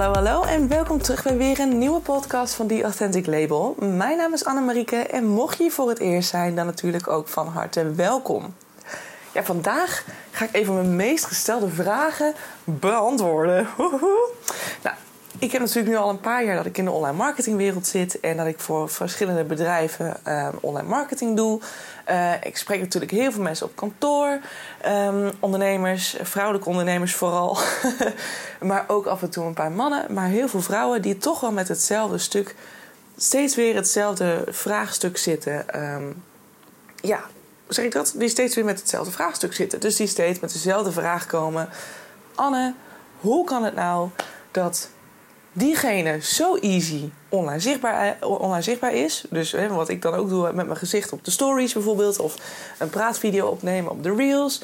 Hallo, hallo en welkom terug bij weer een nieuwe podcast van The Authentic Label. Mijn naam is Anne-Marieke en mocht je hier voor het eerst zijn, dan natuurlijk ook van harte welkom. Ja, vandaag ga ik even mijn meest gestelde vragen beantwoorden. Nou, ik heb natuurlijk nu al een paar jaar dat ik in de online marketingwereld zit en dat ik voor verschillende bedrijven online marketing doe. Ik spreek natuurlijk heel veel mensen op kantoor, ondernemers, vrouwelijke ondernemers vooral, maar ook af en toe een paar mannen. Maar heel veel vrouwen die toch wel met hetzelfde stuk, steeds weer hetzelfde vraagstuk zitten. Die steeds weer met hetzelfde vraagstuk zitten. Dus die steeds met dezelfde vraag komen. Anne, hoe kan het nou dat diegene zo easy online zichtbaar is. Dus wat ik dan ook doe met mijn gezicht op de stories bijvoorbeeld. Of een praatvideo opnemen op de reels.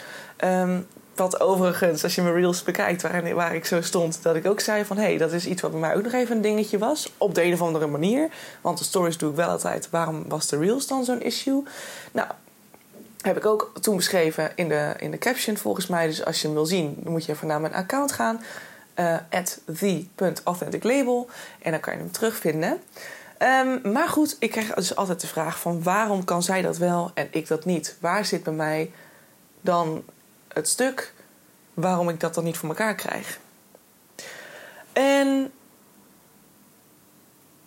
Wat overigens, als je mijn reels bekijkt waar ik zo stond. Dat ik ook zei van, hey, dat is iets wat bij mij ook nog even een dingetje was. Op de een of andere manier. Want de stories doe ik wel altijd. Waarom was de reels dan zo'n issue? Nou, heb ik ook toen beschreven in de caption volgens mij. Dus als je hem wil zien, dan moet je even naar mijn account gaan. At the.authentic label. En dan kan je hem terugvinden. Maar goed, ik krijg dus altijd de vraag van waarom kan zij dat wel en ik dat niet? Waar zit bij mij dan het stuk waarom ik dat dan niet voor elkaar krijg? En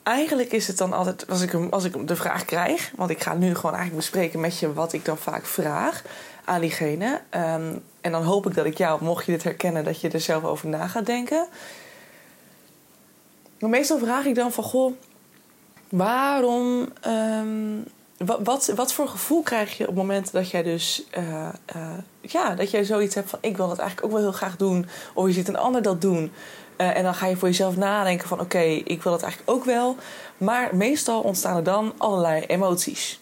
eigenlijk is het dan altijd, als ik de vraag krijg, want ik ga nu gewoon eigenlijk bespreken met je wat ik dan vaak vraag aan diegene. En dan hoop ik dat ik jou, mocht je dit herkennen, dat je er zelf over na gaat denken. Maar meestal vraag ik dan van, goh, waarom, wat voor gevoel krijg je op het moment dat jij dus, dat jij zoiets hebt van, ik wil dat eigenlijk ook wel heel graag doen. Of je ziet een ander dat doen. En dan ga je voor jezelf nadenken van, oké, ik wil dat eigenlijk ook wel. Maar meestal ontstaan er dan allerlei emoties.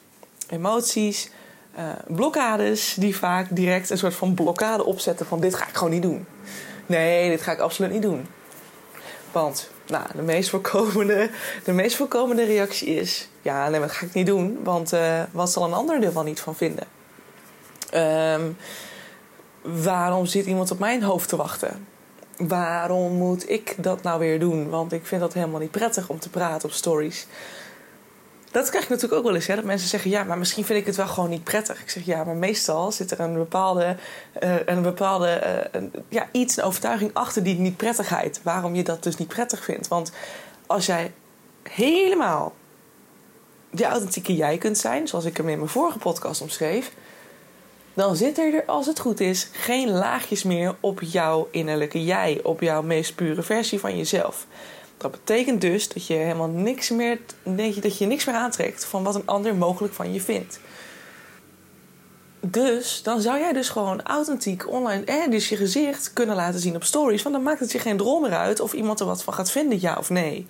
Blokkades die vaak direct een soort van blokkade opzetten van dit ga ik gewoon niet doen. Nee, dit ga ik absoluut niet doen. Want de meest voorkomende reactie is, ja, nee, dat ga ik niet doen. Want wat zal een ander er wel niet van vinden? Waarom zit iemand op mijn hoofd te wachten? Waarom moet ik dat nou weer doen? Want ik vind dat helemaal niet prettig om te praten op stories. Dat krijg ik natuurlijk ook wel eens, hè? Dat mensen zeggen, ja, maar misschien vind ik het wel gewoon niet prettig. Ik zeg, ja, maar meestal zit er een overtuiging achter die niet prettigheid. Waarom je dat dus niet prettig vindt. Want als jij helemaal de authentieke jij kunt zijn, zoals ik hem in mijn vorige podcast omschreef, dan zit er, als het goed is, geen laagjes meer op jouw innerlijke jij, op jouw meest pure versie van jezelf. Dat betekent dus dat je helemaal niks meer aantrekt van wat een ander mogelijk van je vindt. Dus dan zou jij dus gewoon authentiek online, dus je gezicht kunnen laten zien op stories. Want dan maakt het je geen drol meer uit of iemand er wat van gaat vinden, ja of nee.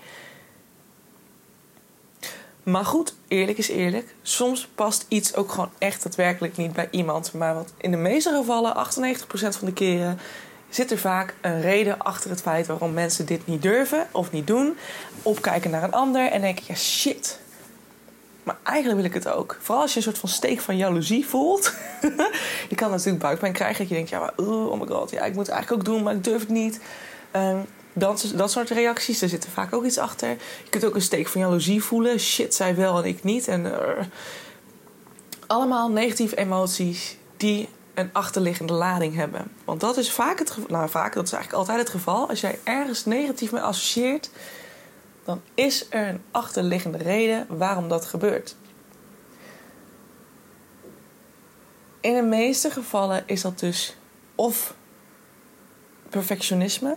Maar goed, eerlijk is eerlijk. Soms past iets ook gewoon echt daadwerkelijk niet bij iemand. Maar wat in de meeste gevallen, 98% van de keren, zit er vaak een reden achter het feit waarom mensen dit niet durven of niet doen. Opkijken naar een ander en denken, ja shit. Maar eigenlijk wil ik het ook. Vooral als je een soort van steek van jaloezie voelt. Je kan natuurlijk buikpijn krijgen dat je denkt, ja maar oh my god, ja, ik moet het eigenlijk ook doen, maar ik durf het niet. Dat soort reacties, daar zit er vaak ook iets achter. Je kunt ook een steek van jaloezie voelen. Shit, zij wel en ik niet. Allemaal negatieve emoties die een achterliggende lading hebben. Want dat is vaak het geval. Nou, vaak, dat is eigenlijk altijd het geval. Als jij ergens negatief mee associeert, dan is er een achterliggende reden waarom dat gebeurt. In de meeste gevallen is dat dus of perfectionisme.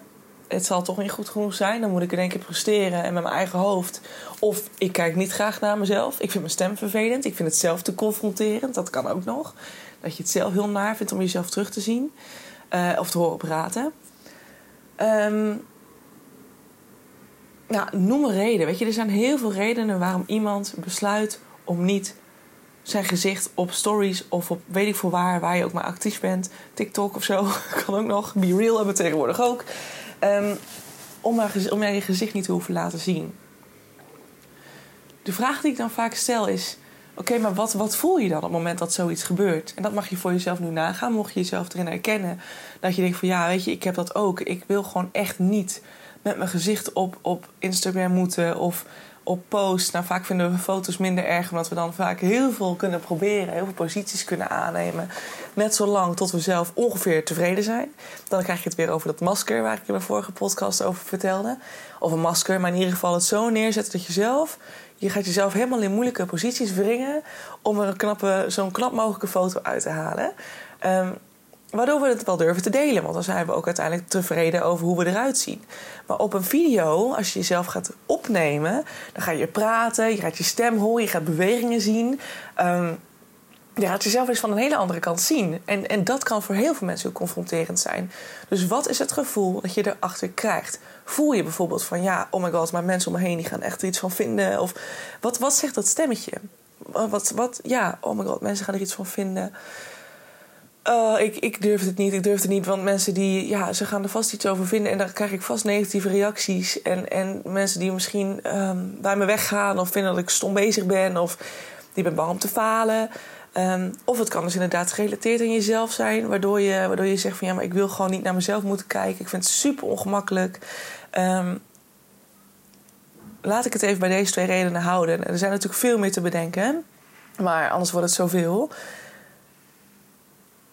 Het zal toch niet goed genoeg zijn. Dan moet ik in één keer presteren en met mijn eigen hoofd. Of ik kijk niet graag naar mezelf. Ik vind mijn stem vervelend. Ik vind het zelf te confronterend. Dat kan ook nog. Dat je het zelf heel naar vindt om jezelf terug te zien. Of te horen praten. Noem een reden. Weet je, er zijn heel veel redenen waarom iemand besluit om niet zijn gezicht op stories of op weet ik veel waar je ook maar actief bent. TikTok of zo. Kan ook nog. Be Real hebben we tegenwoordig ook. Om je gezicht niet te hoeven laten zien. De vraag die ik dan vaak stel is, oké, maar wat voel je dan op het moment dat zoiets gebeurt? En dat mag je voor jezelf nu nagaan, mocht je jezelf erin herkennen. Dat je denkt van, ja, weet je, ik heb dat ook. Ik wil gewoon echt niet met mijn gezicht op Instagram moeten of op posts. Nou, vaak vinden we foto's minder erg, omdat we dan vaak heel veel kunnen proberen, heel veel posities kunnen aannemen. Net zolang tot we zelf ongeveer tevreden zijn. Dan krijg je het weer over dat masker waar ik in mijn vorige podcast over vertelde. Of een masker, maar in ieder geval het zo neerzetten dat je zelf... Je gaat jezelf helemaal in moeilijke posities wringen om er een zo'n knap mogelijke foto uit te halen. Waardoor we het wel durven te delen. Want dan zijn we ook uiteindelijk tevreden over hoe we eruit zien. Maar op een video, als je jezelf gaat opnemen... dan ga je praten, je gaat je stem horen, je gaat bewegingen zien. Je gaat jezelf eens van een hele andere kant zien. En dat kan voor heel veel mensen ook confronterend zijn. Dus wat is het gevoel dat je erachter krijgt? Voel je bijvoorbeeld van ja, oh my god, maar mensen om me heen die gaan echt er iets van vinden. Of wat zegt dat stemmetje? Ja, oh my god, mensen gaan er iets van vinden... Ik durf het niet, want mensen die, ja, ze gaan er vast iets over vinden en dan krijg ik vast negatieve reacties en mensen die misschien bij me weggaan of vinden dat ik stom bezig ben of die ben bang om te falen. Of het kan dus inderdaad gerelateerd aan jezelf zijn, waardoor je zegt van ja, maar ik wil gewoon niet naar mezelf moeten kijken, ik vind het super ongemakkelijk. Laat ik het even bij deze twee redenen houden. Er zijn natuurlijk veel meer te bedenken, maar anders wordt het zoveel.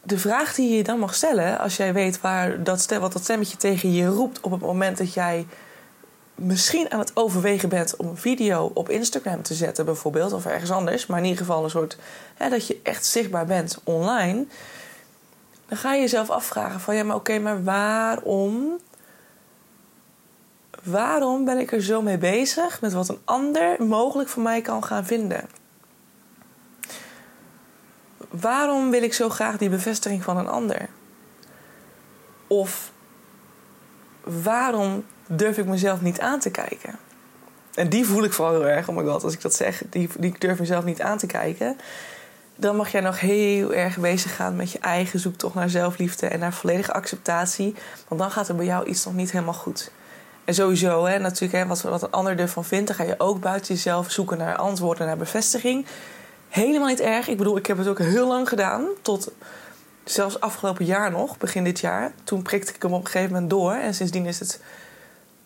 De vraag die je dan mag stellen, als jij weet wat dat stemmetje tegen je roept... op het moment dat jij misschien aan het overwegen bent om een video op Instagram te zetten bijvoorbeeld... of ergens anders, maar in ieder geval een soort dat je echt zichtbaar bent online... dan ga je jezelf afvragen van ja, maar oké, maar waarom... waarom ben ik er zo mee bezig met wat een ander mogelijk van mij kan gaan vinden... Waarom wil ik zo graag die bevestiging van een ander? Of waarom durf ik mezelf niet aan te kijken? En die voel ik vooral heel erg, oh my god, als ik dat zeg. Die durf mezelf niet aan te kijken. Dan mag jij nog heel erg bezig gaan met je eigen zoektocht naar zelfliefde... en naar volledige acceptatie. Want dan gaat er bij jou iets nog niet helemaal goed. En sowieso, wat een ander ervan vindt... dan ga je ook buiten jezelf zoeken naar antwoorden, naar bevestiging... Helemaal niet erg. Ik bedoel, ik heb het ook heel lang gedaan. Tot zelfs afgelopen jaar nog, begin dit jaar. Toen prikte ik hem op een gegeven moment door. En sindsdien is het...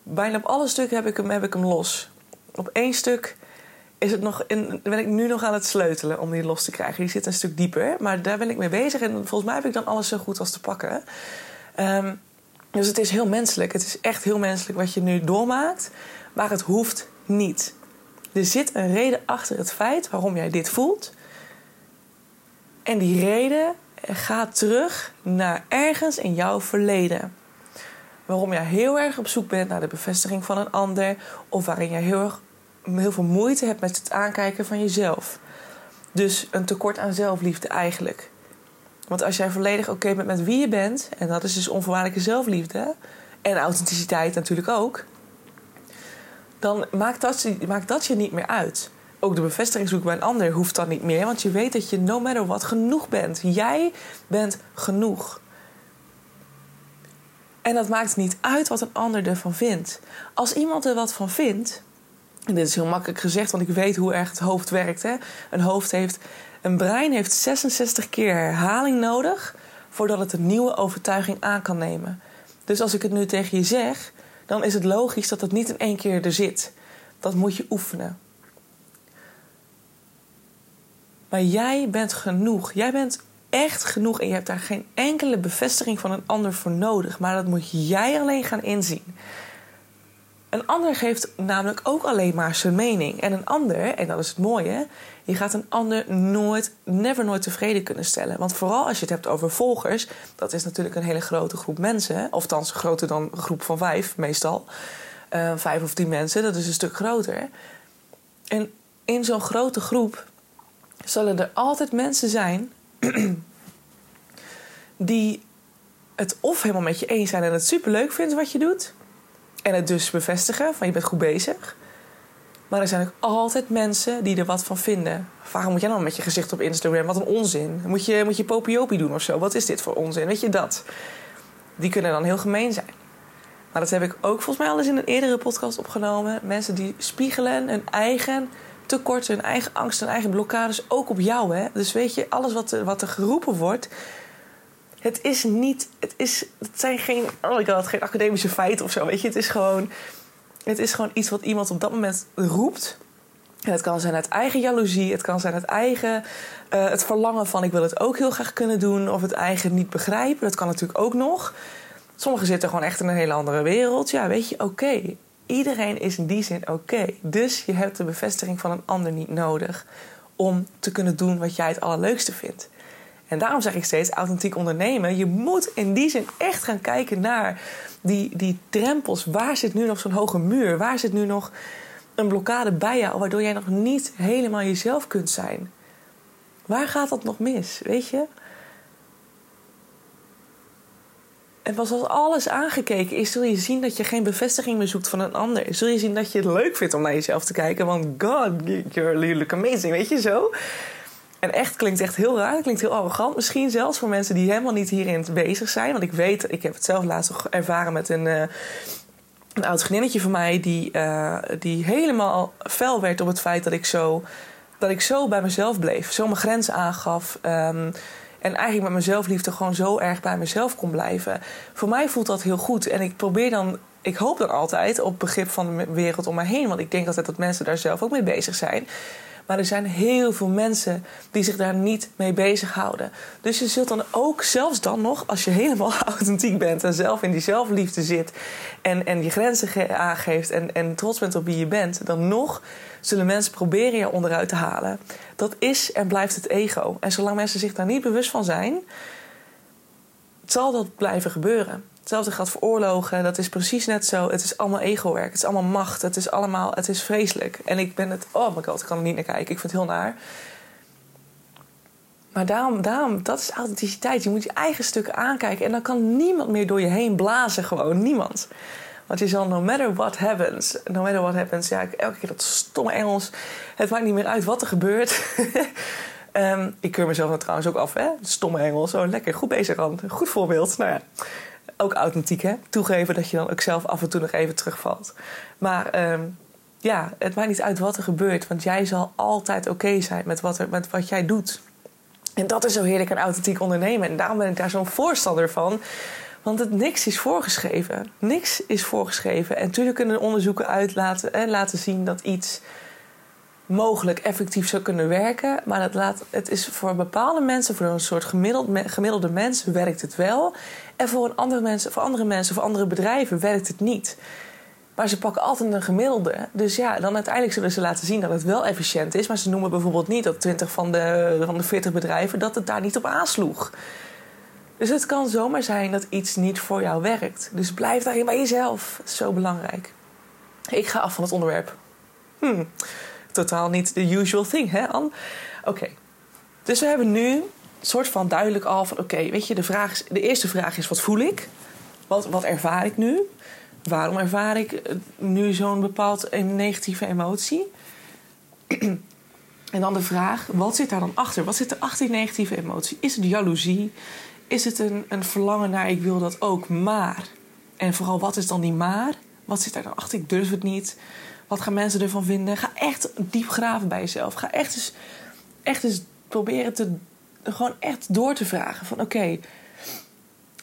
bijna op alle stukken heb ik hem los. Op één stuk is het nog ben ik nu nog aan het sleutelen om die los te krijgen. Die zit een stuk dieper. Maar daar ben ik mee bezig. En volgens mij heb ik dan alles zo goed als te pakken. Dus het is heel menselijk. Het is echt heel menselijk wat je nu doormaakt. Maar het hoeft niet. Er zit een reden achter het feit waarom jij dit voelt. En die reden gaat terug naar ergens in jouw verleden. Waarom jij heel erg op zoek bent naar de bevestiging van een ander... of waarin jij heel veel moeite hebt met het aankijken van jezelf. Dus een tekort aan zelfliefde eigenlijk. Want als jij volledig oké bent met wie je bent... en dat is dus onvoorwaardelijke zelfliefde... en authenticiteit natuurlijk ook... dan maakt dat je niet meer uit. Ook de bevestigingszoek bij een ander hoeft dan niet meer... want je weet dat je no matter what genoeg bent. Jij bent genoeg. En dat maakt niet uit wat een ander ervan vindt. Als iemand er wat van vindt... en dit is heel makkelijk gezegd, want ik weet hoe erg het hoofd werkt. Hè? Een brein heeft 66 keer herhaling nodig... voordat het een nieuwe overtuiging aan kan nemen. Dus als ik het nu tegen je zeg... dan is het logisch dat het niet in één keer er zit. Dat moet je oefenen. Maar jij bent genoeg. Jij bent echt genoeg en je hebt daar geen enkele bevestiging van een ander voor nodig. Maar dat moet jij alleen gaan inzien. Een ander geeft namelijk ook alleen maar zijn mening. En een ander, en dat is het mooie... je gaat een ander nooit tevreden kunnen stellen. Want vooral als je het hebt over volgers... dat is natuurlijk een hele grote groep mensen. Althans, groter dan een groep van 5 meestal. 5 of 10 mensen, dat is een stuk groter. En in zo'n grote groep... zullen er altijd mensen zijn... die het of helemaal met je eens zijn... en het superleuk vinden wat je doet... en het dus bevestigen van je bent goed bezig. Maar er zijn ook altijd mensen die er wat van vinden. Waarom moet jij dan met je gezicht op Instagram? Wat een onzin. Moet je popiopie doen of zo? Wat is dit voor onzin? Weet je dat? Die kunnen dan heel gemeen zijn. Maar dat heb ik ook volgens mij al eens in een eerdere podcast opgenomen. Mensen die spiegelen hun eigen tekorten, hun eigen angsten, hun eigen blokkades ook op jou. Hè? Dus weet je, alles wat er geroepen wordt... Het zijn geen academische feiten of zo, weet je. Het is gewoon iets wat iemand op dat moment roept. En het kan zijn uit eigen jaloezie, het kan zijn uit eigen het verlangen van ik wil het ook heel graag kunnen doen, of het eigen niet begrijpen, dat kan natuurlijk ook nog. Sommigen zitten gewoon echt in een hele andere wereld. Ja, weet je, oké. Iedereen is in die zin oké. Dus je hebt de bevestiging van een ander niet nodig om te kunnen doen wat jij het allerleukste vindt. En daarom zeg ik steeds, authentiek ondernemen. Je moet in die zin echt gaan kijken naar die drempels. Waar zit nu nog zo'n hoge muur? Waar zit nu nog een blokkade bij jou, waardoor jij nog niet helemaal jezelf kunt zijn? Waar gaat dat nog mis, weet je? En pas als alles aangekeken is, zul je zien dat je geen bevestiging meer zoekt van een ander. Zul je zien dat je het leuk vindt om naar jezelf te kijken. Want god, you look amazing, weet je, zo. En echt klinkt echt heel raar, het klinkt heel arrogant. Misschien zelfs voor mensen die helemaal niet hierin bezig zijn. Want ik heb het zelf laatst nog ervaren met een oud vriendinnetje van mij, die helemaal fel werd op het feit dat ik zo bij mezelf bleef. Zo mijn grenzen aangaf. En eigenlijk met mijn zelfliefde gewoon zo erg bij mezelf kon blijven. Voor mij voelt dat heel goed. En ik hoop dan altijd op begrip van de wereld om mij heen. Want ik denk altijd dat mensen daar zelf ook mee bezig zijn. Maar er zijn heel veel mensen die zich daar niet mee bezighouden. Dus je zult dan ook, zelfs dan nog, als je helemaal authentiek bent en zelf in die zelfliefde zit en je grenzen aangeeft en trots bent op wie je bent, dan nog zullen mensen proberen je onderuit te halen. Dat is en blijft het ego. En zolang mensen zich daar niet bewust van zijn, zal dat blijven gebeuren. Hetzelfde geldt voor oorlogen, dat is precies net zo. Het is allemaal ego-werk, het is allemaal macht, het is vreselijk. En ik ben het, oh my god, ik kan er niet naar kijken, ik vind het heel naar. Maar daarom, dat is authenticiteit. Je moet je eigen stukken aankijken en dan kan niemand meer door je heen blazen, gewoon niemand. Want je zal no matter what happens, ja, elke keer dat stomme Engels, het maakt niet meer uit wat er gebeurt. Ik keur mezelf trouwens ook af, hè, stomme Engels, oh, lekker, goed bezig dan, goed voorbeeld, nou ja. Ook authentiek, hè? Toegeven dat je dan ook zelf af en toe nog even terugvalt. Maar ja, het maakt niet uit wat er gebeurt. Want jij zal altijd oké zijn met wat jij doet. En dat is zo heerlijk aan authentiek ondernemen. En daarom ben ik daar zo'n voorstander van. Want niks is voorgeschreven. Niks is voorgeschreven. En natuurlijk kunnen onderzoeken laten zien dat iets mogelijk effectief zou kunnen werken. Maar het is voor bepaalde mensen, voor een soort gemiddelde mens, werkt het wel. En voor andere mensen, voor andere bedrijven werkt het niet. Maar ze pakken altijd een gemiddelde. Dus ja, dan uiteindelijk zullen ze laten zien dat het wel efficiënt is. Maar ze noemen bijvoorbeeld niet dat 20 van de 40 bedrijven, dat het daar niet op aansloeg. Dus het kan zomaar zijn dat iets niet voor jou werkt. Dus blijf daarin bij jezelf. Dat is zo belangrijk. Ik ga af van het onderwerp. Totaal niet the usual thing, hè, Anne? Oké. Dus we hebben nu soort van duidelijk al van oké, weet je, de eerste vraag is: wat voel ik? Wat ervaar ik nu? Waarom ervaar ik nu zo'n bepaald negatieve emotie? En dan de vraag: wat zit daar dan achter? Wat zit er achter die negatieve emotie? Is het jaloezie? Is het een verlangen naar ik wil dat ook, maar? En vooral, wat is dan die maar? Wat zit daar dan achter? Ik durf het niet. Wat gaan mensen ervan vinden? Ga echt diep graven bij jezelf. Ga echt eens proberen gewoon echt door te vragen. Van oké,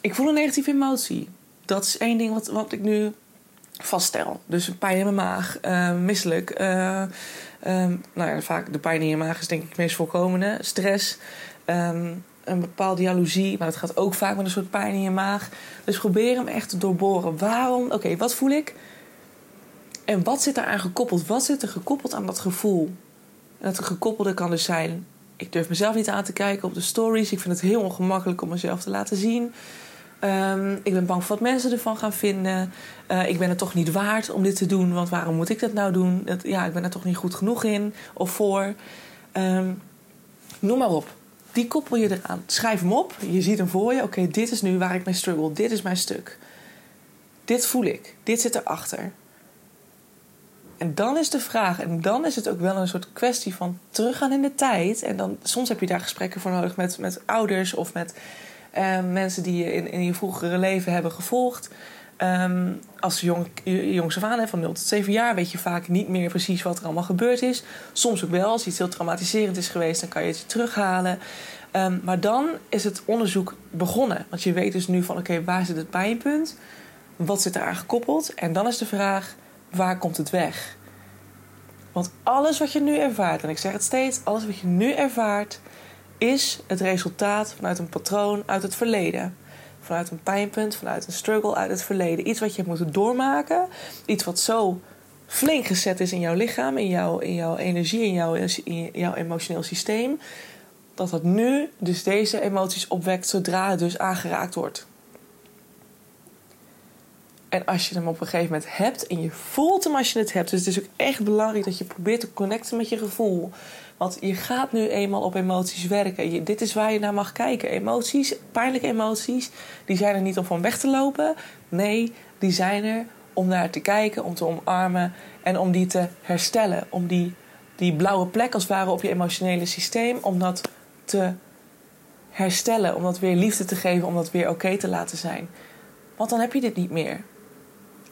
ik voel een negatieve emotie. Dat is één ding wat ik nu vaststel. Dus een pijn in mijn maag, misselijk. Nou ja, vaak de pijn in je maag is denk ik het meest voorkomende. Stress, een bepaalde jaloezie. Maar dat gaat ook vaak met een soort pijn in je maag. Dus probeer hem echt te doorboren. Waarom? Oké, wat voel ik? En wat zit daaraan gekoppeld? Wat zit er gekoppeld aan dat gevoel? En dat gekoppelde kan dus zijn: ik durf mezelf niet aan te kijken op de stories. Ik vind het heel ongemakkelijk om mezelf te laten zien. Ik ben bang voor wat mensen ervan gaan vinden. Ik ben het toch niet waard om dit te doen. Want waarom moet ik dat nou doen? Ik ben er toch niet goed genoeg in of voor. Noem maar op. Die koppel je eraan. Schrijf hem op. Je ziet hem voor je. Oké, dit is nu waar ik mee struggle. Dit is mijn stuk. Dit voel ik. Dit zit erachter. En dan is de vraag, en dan is het ook wel een soort kwestie van teruggaan in de tijd. En dan, soms heb je daar gesprekken voor nodig met ouders of met mensen die je in je vroegere leven hebben gevolgd. Als jongs af aan, van 0 tot 7 jaar, weet je vaak niet meer precies wat er allemaal gebeurd is. Soms ook wel, als iets heel traumatiserend is geweest, dan kan je het terughalen. Maar dan is het onderzoek begonnen. Want je weet dus nu van oké, waar zit het pijnpunt? Wat zit eraan gekoppeld? En dan is de vraag, waar komt het weg? Want alles wat je nu ervaart, en ik zeg het steeds, alles wat je nu ervaart is het resultaat vanuit een patroon uit het verleden. Vanuit een pijnpunt, vanuit een struggle uit het verleden. Iets wat je hebt moeten doormaken. Iets wat zo flink gezet is in jouw lichaam, in jouw energie, in jouw emotioneel systeem. Dat nu dus deze emoties opwekt zodra het dus aangeraakt wordt. En als je hem op een gegeven moment hebt en je voelt hem als je het hebt. Dus het is ook echt belangrijk dat je probeert te connecten met je gevoel. Want je gaat nu eenmaal op emoties werken. Dit is waar je naar mag kijken. Emoties, pijnlijke emoties, die zijn er niet om van weg te lopen. Nee, die zijn er om naar te kijken, om te omarmen en om die te herstellen. Om die blauwe plek als het ware op je emotionele systeem, om dat te herstellen. Om dat weer liefde te geven, om dat weer oké te laten zijn. Want dan heb je dit niet meer.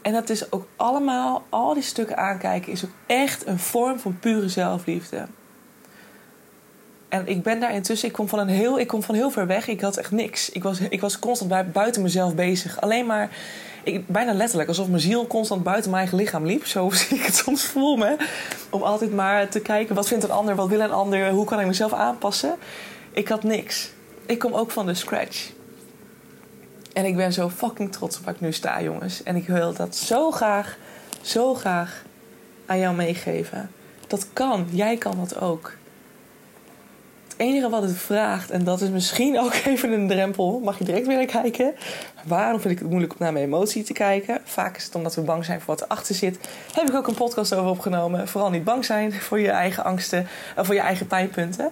En dat is ook allemaal, al die stukken aankijken, is ook echt een vorm van pure zelfliefde. En ik ben daar intussen, ik kom van heel ver weg. Ik had echt niks. Ik was constant buiten mezelf bezig. Alleen maar, bijna letterlijk, alsof mijn ziel constant buiten mijn eigen lichaam liep. Zo zie ik het soms voel me. Om altijd maar te kijken, wat vindt een ander, wat wil een ander, hoe kan ik mezelf aanpassen? Ik had niks. Ik kom ook van de scratch. En ik ben zo fucking trots op waar ik nu sta, jongens. En ik wil dat zo graag aan jou meegeven. Dat kan. Jij kan dat ook. Het enige wat het vraagt, en dat is misschien ook even een drempel, mag je direct weer naar kijken. Waarom vind ik het moeilijk om naar mijn emotie te kijken? Vaak is het omdat we bang zijn voor wat erachter zit. Daar heb ik ook een podcast over opgenomen. Vooral niet bang zijn voor je eigen angsten, voor je eigen pijnpunten.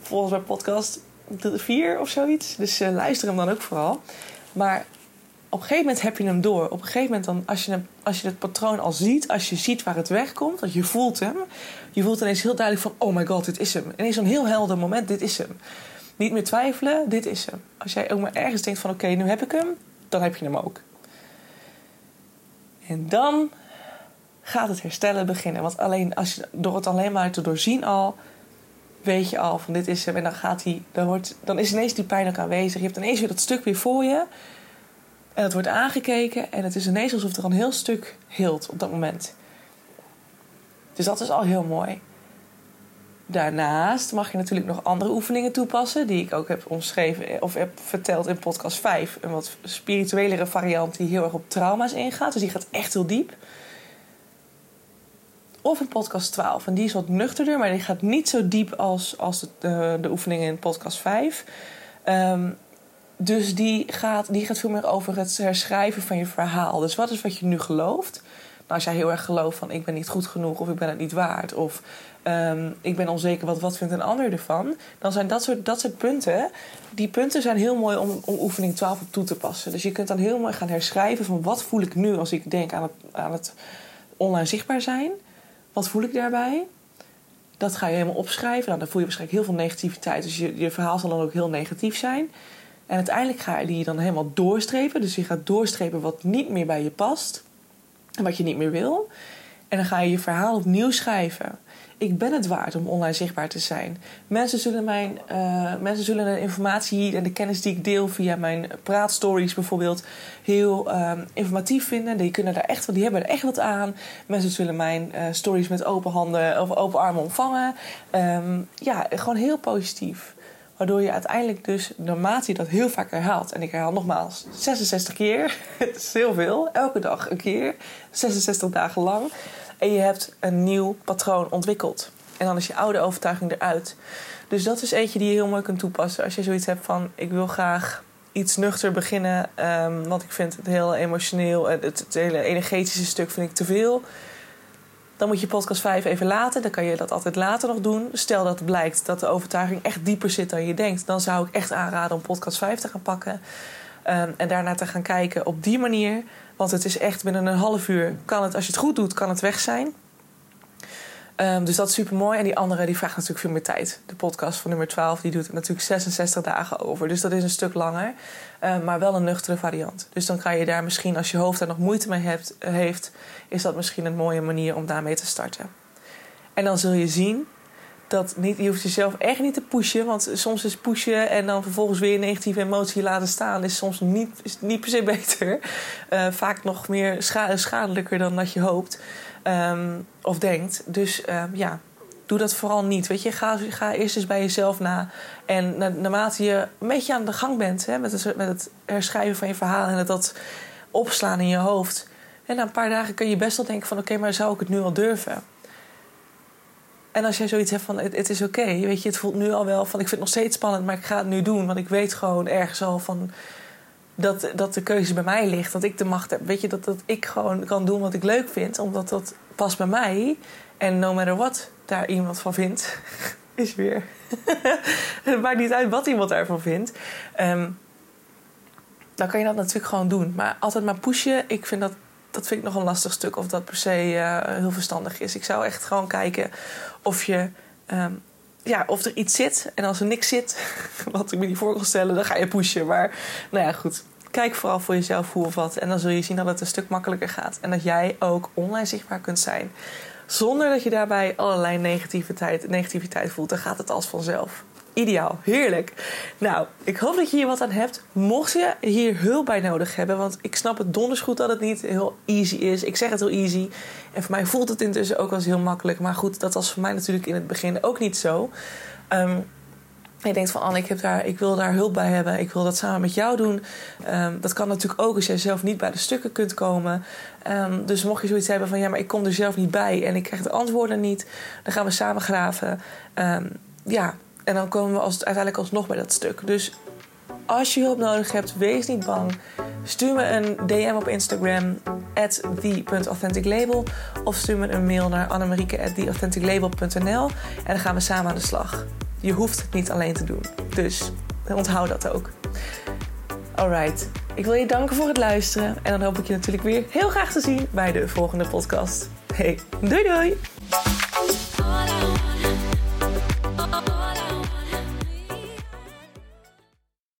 Volgens mijn podcast 4 of zoiets. Dus luister hem dan ook vooral. Maar op een gegeven moment heb je hem door. Op een gegeven moment, dan, als je het patroon al ziet, als je ziet waar het wegkomt, want je voelt hem. Je voelt ineens heel duidelijk van, oh my god, dit is hem. Ineens zo'n heel helder moment, dit is hem. Niet meer twijfelen, dit is hem. Als jij ook maar ergens denkt van, oké, nu heb ik hem, dan heb je hem ook. En dan gaat het herstellen beginnen. Want alleen als je door het alleen maar te doorzien al, weet je al van dit is hem. En dan gaat hij, dan is ineens die pijn ook aanwezig. Je hebt ineens weer dat stuk weer voor je. En dat wordt aangekeken. En het is ineens alsof er een heel stuk heelt op dat moment. Dus dat is al heel mooi. Daarnaast mag je natuurlijk nog andere oefeningen toepassen. Die ik ook heb omschreven of heb verteld in podcast 5. Een wat spirituelere variant die heel erg op trauma's ingaat. Dus die gaat echt heel diep. Of in podcast 12. En die is wat nuchterder. Maar die gaat niet zo diep als de oefeningen in podcast 5. Dus die gaat veel meer over het herschrijven van je verhaal. Dus wat is wat je nu gelooft? Nou, als jij heel erg gelooft van ik ben niet goed genoeg. Of ik ben het niet waard. Of ik ben onzeker. Wat vindt een ander ervan? Dan zijn dat soort punten. Die punten zijn heel mooi om oefening 12 op toe te passen. Dus je kunt dan heel mooi gaan herschrijven van wat voel ik nu als ik denk aan het online zichtbaar zijn. Wat voel ik daarbij? Dat ga je helemaal opschrijven. Nou, dan voel je waarschijnlijk heel veel negativiteit. Dus je verhaal zal dan ook heel negatief zijn. En uiteindelijk ga je die dan helemaal doorstrepen. Dus je gaat doorstrepen wat niet meer bij je past. En wat je niet meer wil. En dan ga je je verhaal opnieuw schrijven. Ik ben het waard om online zichtbaar te zijn. Mensen zullen de informatie en de kennis die ik deel via mijn praatstories bijvoorbeeld heel informatief vinden. Die hebben er echt wat aan. Mensen zullen mijn stories met open handen of open armen ontvangen. Gewoon heel positief. Waardoor je uiteindelijk dus, naarmate je dat heel vaak herhaalt. En ik herhaal nogmaals 66 keer. Het is heel veel. Elke dag een keer. 66 dagen lang. En je hebt een nieuw patroon ontwikkeld. En dan is je oude overtuiging eruit. Dus dat is eentje die je heel mooi kunt toepassen. Als je zoiets hebt van, ik wil graag iets nuchter beginnen. Want ik vind het heel emotioneel. Het hele energetische stuk vind ik te veel. Dan moet je podcast 5 even laten. Dan kan je dat altijd later nog doen. Stel dat blijkt dat de overtuiging echt dieper zit dan je denkt. Dan zou ik echt aanraden om podcast 5 te gaan pakken. En daarna te gaan kijken op die manier. Want het is echt binnen een half uur. Als je het goed doet, kan het weg zijn. Dus dat is super mooi. En die andere die vraagt natuurlijk veel meer tijd. De podcast van nummer 12 die doet natuurlijk 66 dagen over. Dus dat is een stuk langer. Maar wel een nuchtere variant. Dus dan kan je daar misschien, als je hoofd daar nog moeite mee heeft, is dat misschien een mooie manier om daarmee te starten. En dan zul je zien dat niet, je hoeft jezelf echt niet te pushen. Want soms is pushen en dan vervolgens weer een negatieve emotie laten staan. Is soms niet per se beter. Vaak nog meer schadelijker dan dat je hoopt. Of denkt. Dus ja, doe dat vooral niet. Weet je, ga eerst eens bij jezelf na. En naarmate je een beetje aan de gang bent, hè, met het herschrijven van je verhaal en dat opslaan in je hoofd. En na een paar dagen kun je best wel denken van oké, maar zou ik het nu al durven? En als jij zoiets hebt van het is oké, weet je, het voelt nu al wel van ik vind het nog steeds spannend, maar ik ga het nu doen. Want ik weet gewoon ergens al van dat de keuze bij mij ligt, dat ik de macht heb. Weet je, dat ik gewoon kan doen wat ik leuk vind, omdat dat past bij mij. En no matter what daar iemand van vindt, is weer. Het maakt niet uit wat iemand daarvan vindt. Dan kan je dat natuurlijk gewoon doen. Maar altijd maar pushen, ik vind dat vind ik nog een lastig stuk, of dat per se heel verstandig is. Ik zou echt gewoon kijken of je... of er iets zit. En als er niks zit, wat ik me niet voor kan stellen, dan ga je pushen. Maar nou ja, goed. Kijk vooral voor jezelf hoe of wat. En dan zul je zien dat het een stuk makkelijker gaat. En dat jij ook online zichtbaar kunt zijn. Zonder dat je daarbij allerlei negativiteit voelt. Dan gaat het als vanzelf. Ideaal. Heerlijk. Nou, ik hoop dat je hier wat aan hebt. Mocht je hier hulp bij nodig hebben. Want ik snap het donders goed dat het niet heel easy is. Ik zeg het heel easy. En voor mij voelt het intussen ook als heel makkelijk. Maar goed, dat was voor mij natuurlijk in het begin ook niet zo. Je denkt van Anne, ik wil daar hulp bij hebben. Ik wil dat samen met jou doen. Dat kan natuurlijk ook als jij zelf niet bij de stukken kunt komen. Dus mocht je zoiets hebben van ja, maar ik kom er zelf niet bij. En ik krijg de antwoorden niet. Dan gaan we samen graven. En dan komen we uiteindelijk alsnog bij dat stuk. Dus als je hulp nodig hebt, wees niet bang. Stuur me een DM op Instagram @the.authenticlabel of stuur me een mail naar annemarieke@theauthenticlabel.nl en dan gaan we samen aan de slag. Je hoeft het niet alleen te doen. Dus onthoud dat ook. Alright, ik wil je danken voor het luisteren. En dan hoop ik je natuurlijk weer heel graag te zien bij de volgende podcast. Hey, doei doei!